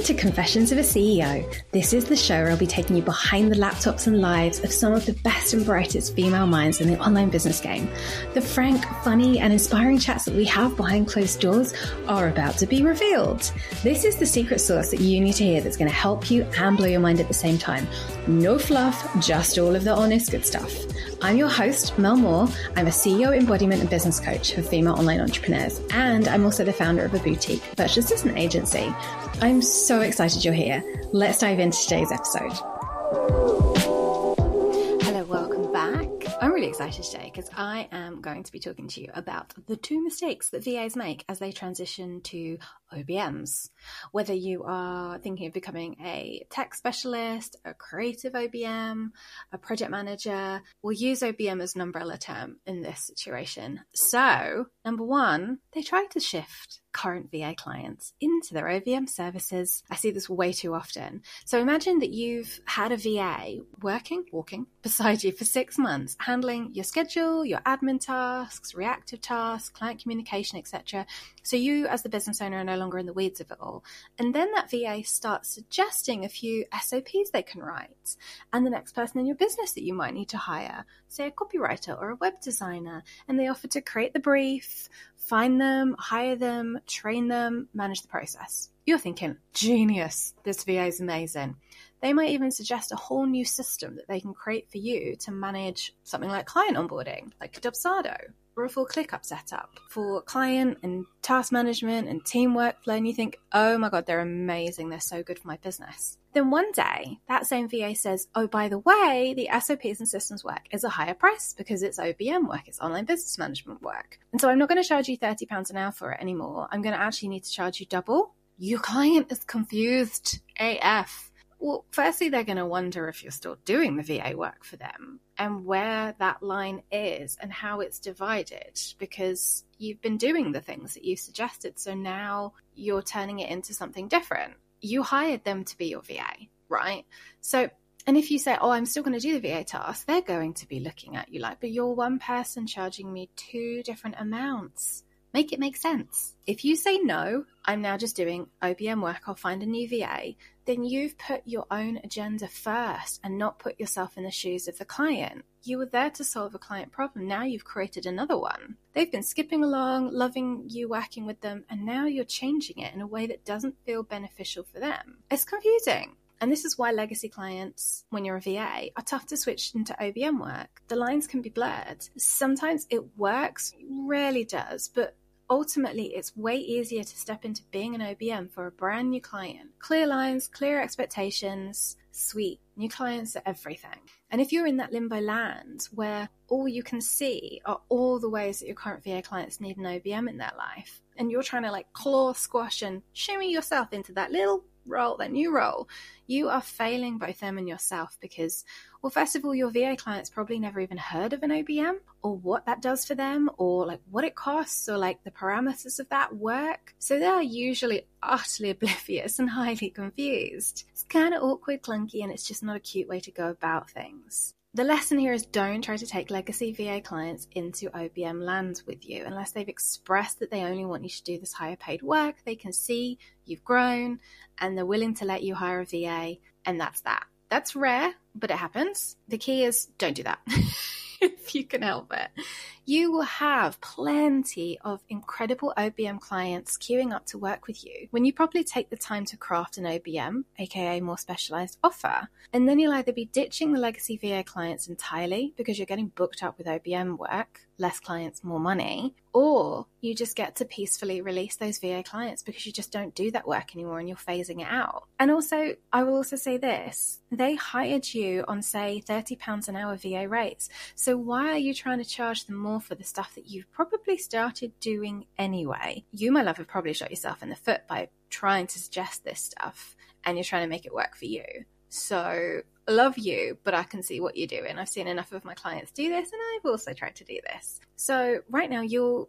Welcome to Confessions of a CEO. This is the show where I'll be taking you behind the laptops and lives of some of the best and brightest female minds in the online business game. The frank, funny, and inspiring chats that we have behind closed doors are about to be revealed. This is the secret sauce that you need to hear that's going to help you and blow your mind at the same time. No fluff, just all of the honest good stuff. I'm your host, Mel Moore. I'm a CEO embodiment and business coach for female online entrepreneurs, and I'm also the founder of a boutique virtual assistant agency. I'm so excited you're here. Let's dive into today's episode. Hello, welcome back. I'm really excited today because I am going to be talking to you about the two mistakes that VAs make as they transition to OBMs. Whether you are thinking of becoming a tech specialist, a creative OBM, a project manager, we'll use OBM as an umbrella term in this situation. So, number one, they try to shift current VA clients into their OBM services. I see this way too often. So imagine that you've had a VA walking beside you for 6 months, handling your schedule, your admin tasks, reactive tasks, client communication, etc. So you as the business owner are no longer in the weeds of it all. And then that VA starts suggesting a few SOPs they can write. And the next person in your business that you might need to hire, say a copywriter or a web designer, and they offer to create the brief, find them, hire them, train them, manage the process. You're thinking, genius, this VA is amazing. They might even suggest a whole new system that they can create for you to manage something like client onboarding, like Dubsado, or a full ClickUp setup for client and task management and team workflow. And you think, oh my God, they're amazing. They're so good for my business. Then one day, that same VA says, oh, by the way, the SOPs and systems work is a higher price because it's OBM work, it's online business management work. And so I'm not going to charge you £30 an hour for it anymore. I'm going to actually need to charge you double. Your client is confused AF. Well, firstly, they're going to wonder if you're still doing the VA work for them and where that line is and how it's divided, because you've been doing the things that you suggested. So now you're turning it into something different. You hired them to be your VA, right? So, and if you say, oh, I'm still going to do the VA task, they're going to be looking at you like, but you're one person charging me two different amounts. Make it make sense. If you say, no, I'm now just doing OBM work, I'll find a new VA, then you've put your own agenda first and not put yourself in the shoes of the client. You were there to solve a client problem. Now you've created another one. They've been skipping along, loving you working with them, and now you're changing it in a way that doesn't feel beneficial for them. It's confusing. And this is why legacy clients, when you're a VA, are tough to switch into OBM work. The lines can be blurred. Sometimes it works, rarely does, but ultimately, it's way easier to step into being an OBM for a brand new client. Clear lines, clear expectations, sweet. New clients are everything. And if you're in that limbo land where all you can see are all the ways that your current VA clients need an OBM in their life, and you're trying to like claw, squash, and shimmy yourself into that little role, that new role, you are failing both them and yourself because, well, first of all, your VA clients probably never even heard of an OBM or what that does for them or like what it costs or like the parameters of that work. So they're usually utterly oblivious and highly confused. It's kind of awkward, clunky, and it's just not a cute way to go about things. The lesson here is don't try to take legacy VA clients into OBM land with you unless they've expressed that they only want you to do this higher paid work. They can see you've grown and they're willing to let you hire a VA, and that's that. That's rare, but it happens. The key is don't do that if you can help it. You will have plenty of incredible OBM clients queuing up to work with you when you probably take the time to craft an OBM, aka more specialized offer. And then you'll either be ditching the legacy VA clients entirely because you're getting booked up with OBM work, less clients, more money, or you just get to peacefully release those VA clients because you just don't do that work anymore and you're phasing it out. And also, I will also say this, they hired you on, say, £30 an hour VA rates. So why are you trying to charge them more for the stuff that you've probably started doing anyway? You, my love, have probably shot yourself in the foot by trying to suggest this stuff and you're trying to make it work for you. So love you, but I can see what you're doing. I've seen enough of my clients do this and I've also tried to do this. So right now you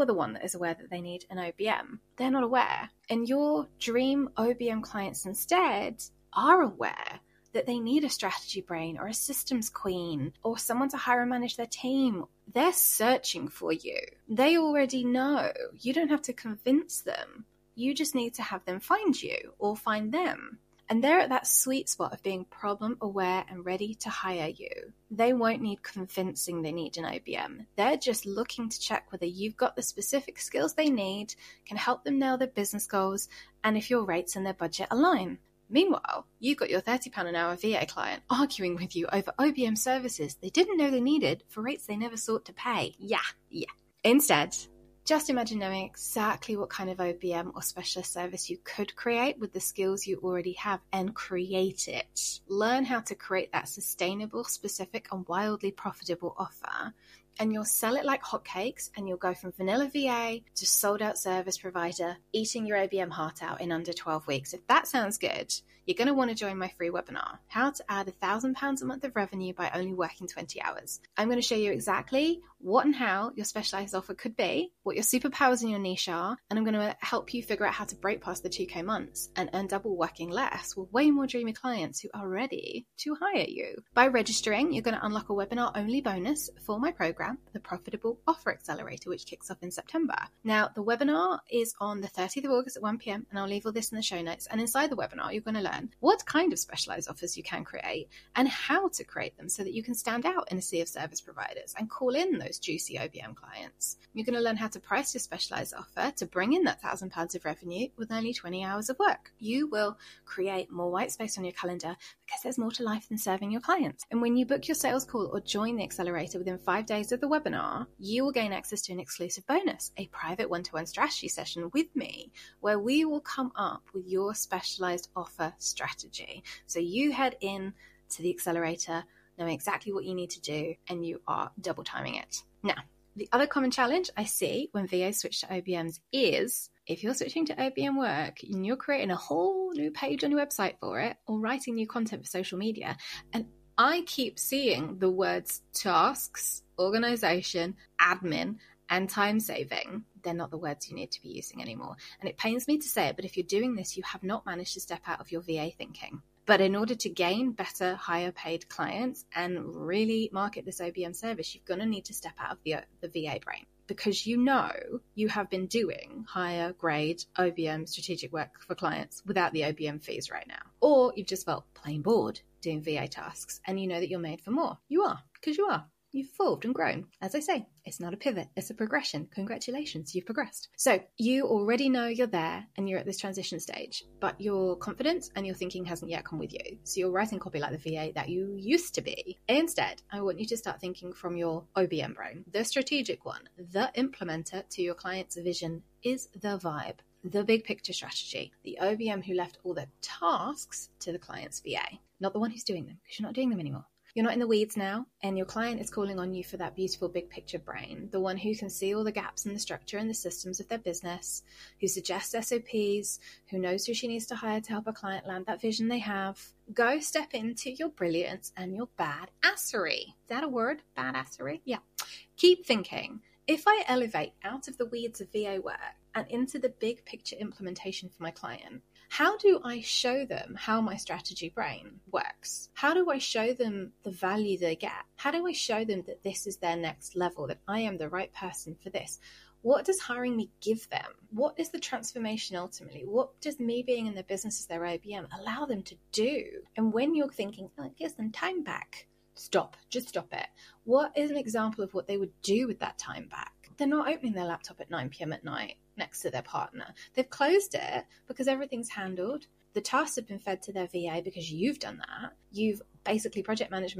are the one that is aware that they need an OBM. They're not aware. And your dream OBM clients instead are aware that they need a strategy brain or a systems queen or someone to hire and manage their team. They're searching for you. They already know. You don't have to convince them. You just need to have them find you or find them. And they're at that sweet spot of being problem aware and ready to hire you. They won't need convincing they need an OBM. They're just looking to check whether you've got the specific skills they need, can help them nail their business goals, and if your rates and their budget align. Meanwhile, you've got your £30 an hour VA client arguing with you over OBM services they didn't know they needed for rates they never sought to pay. Instead, just imagine knowing exactly what kind of OBM or specialist service you could create with the skills you already have and create it. Learn how to create that sustainable, specific, and wildly profitable offer, and you'll sell it like hotcakes, and you'll go from vanilla VA to sold-out service provider, eating your OBM heart out in under 12 weeks. If that sounds good, you're going to want to join my free webinar, How to Add £1,000 a Month of Revenue by Only Working 20 Hours. I'm going to show you exactly what and how your specialized offer could be, what your superpowers in your niche are, and I'm going to help you figure out how to break past the 2K months and earn double working less with way more dreamy clients who are ready to hire you. By registering, you're going to unlock a webinar-only bonus for my program, the Profitable Offer Accelerator, which kicks off in September. Now, the webinar is on the 30th of August at 1 p.m, and I'll leave all this in the show notes. And inside the webinar, you're going to learn what kind of specialized offers you can create and how to create them so that you can stand out in a sea of service providers and call in those juicy OBM clients. You're going to learn how to price your specialized offer to bring in that £1,000 of revenue with only 20 hours of work. You will create more white space on your calendar because there's more to life than serving your clients. And when you book your sales call or join the accelerator within 5 days of the webinar, you will gain access to an exclusive bonus, a private one-to-one strategy session with me, where we will come up with your specialized offer strategy. So you head in to the accelerator knowing exactly what you need to do, and you are double timing it. Now, the other common challenge I see when VAs switch to OBMs is if you're switching to OBM work and you're creating a whole new page on your website for it or writing new content for social media, and I keep seeing the words tasks, organization, admin, and time saving. They're not the words you need to be using anymore. And it pains me to say it, but if you're doing this, you have not managed to step out of your VA thinking. But in order to gain better, higher paid clients and really market this OBM service, you're going to need to step out of the VA brain, because you know you have been doing higher grade OBM strategic work for clients without the OBM fees right now. Or you've just felt plain bored doing VA tasks and you know that you're made for more. You are, because you are. You've evolved and grown. As I say, it's not a pivot, it's a progression. Congratulations, you've progressed. So you already know you're there and you're at this transition stage, but your confidence and your thinking hasn't yet come with you. So you're writing copy like the VA that you used to be. Instead, I want you to start thinking from your OBM brain, the strategic one, the implementer to your client's vision is the vibe, the big picture strategy, the OBM who left all the tasks to the client's VA, not the one who's doing them, because you're not doing them anymore. You're not in the weeds now, and your client is calling on you for that beautiful big picture brain, the one who can see all the gaps in the structure and the systems of their business, who suggests SOPs, who knows who she needs to hire to help a client land that vision they have. Go step into your brilliance and your badassery. Is that a word? Badassery? Yeah. Keep thinking. If I elevate out of the weeds of VA work and into the big picture implementation for my client, how do I show them how my strategy brain works? How do I show them the value they get? How do I show them that this is their next level, that I am the right person for this? What does hiring me give them? What is the transformation ultimately? What does me being in the business as their OBM allow them to do? And when you're thinking, oh, it gives them time back, stop, just stop it. What is an example of what they would do with that time back? They're not opening their laptop at 9 p.m. at night next to their partner. They've closed it because everything's handled. The tasks have been fed to their VA because you've done that. You've basically project managed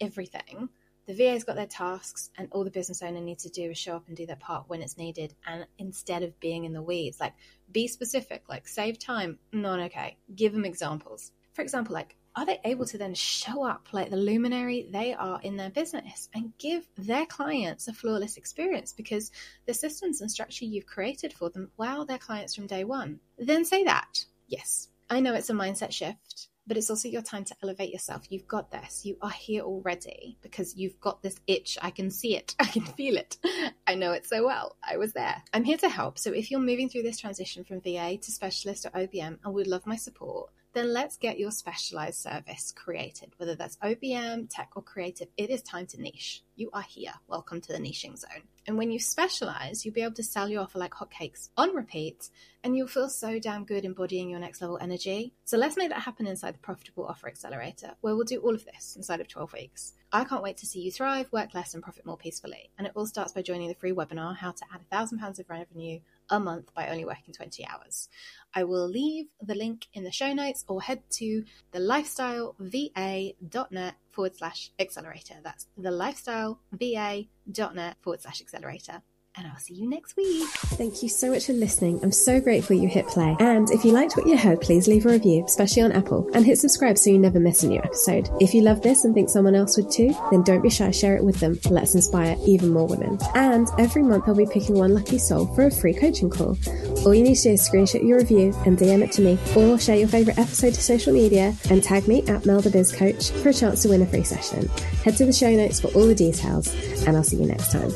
everything. The VA's got their tasks, and all the business owner needs to do is show up and do their part when it's needed. And instead of being in the weeds, like be specific, like save time. Not okay. Give them examples. For example, like, are they able to then show up like the luminary they are in their business and give their clients a flawless experience because the systems and structure you've created for them wow their clients from day one? Then say that. Yes, I know it's a mindset shift, but it's also your time to elevate yourself. You've got this. You are here already because you've got this itch. I can see it. I can feel it. I know it so well. I was there. I'm here to help. So if you're moving through this transition from VA to specialist or OBM and would love my support, then let's get your specialized service created. Whether that's OBM, tech, or creative, it is time to niche. You are here. Welcome to the niching zone. And when you specialize, you'll be able to sell your offer like hotcakes on repeat, and you'll feel so damn good embodying your next level energy. So let's make that happen inside the Profitable Offer Accelerator, where we'll do all of this inside of 12 weeks. I can't wait to see you thrive, work less, and profit more peacefully. And it all starts by joining the free webinar, How to Add £1,000 of Revenue a Month by Only Working 20 Hours. I will leave the link in the show notes, or head to thelifestyleva.net/accelerator. That's thelifestyleva.net/accelerator. And I'll see you next week. Thank you so much for listening. I'm so grateful you hit play. And if you liked what you heard, please leave a review, especially on Apple, and hit subscribe so you never miss a new episode. If you love this and think someone else would too, then don't be shy, share it with them. Let's inspire even more women. And every month I'll be picking one lucky soul for a free coaching call. All you need to do is screenshot your review and DM it to me, or share your favorite episode to social media and tag me at Mel the Biz Coach for a chance to win a free session. Head to the show notes for all the details, and I'll see you next time.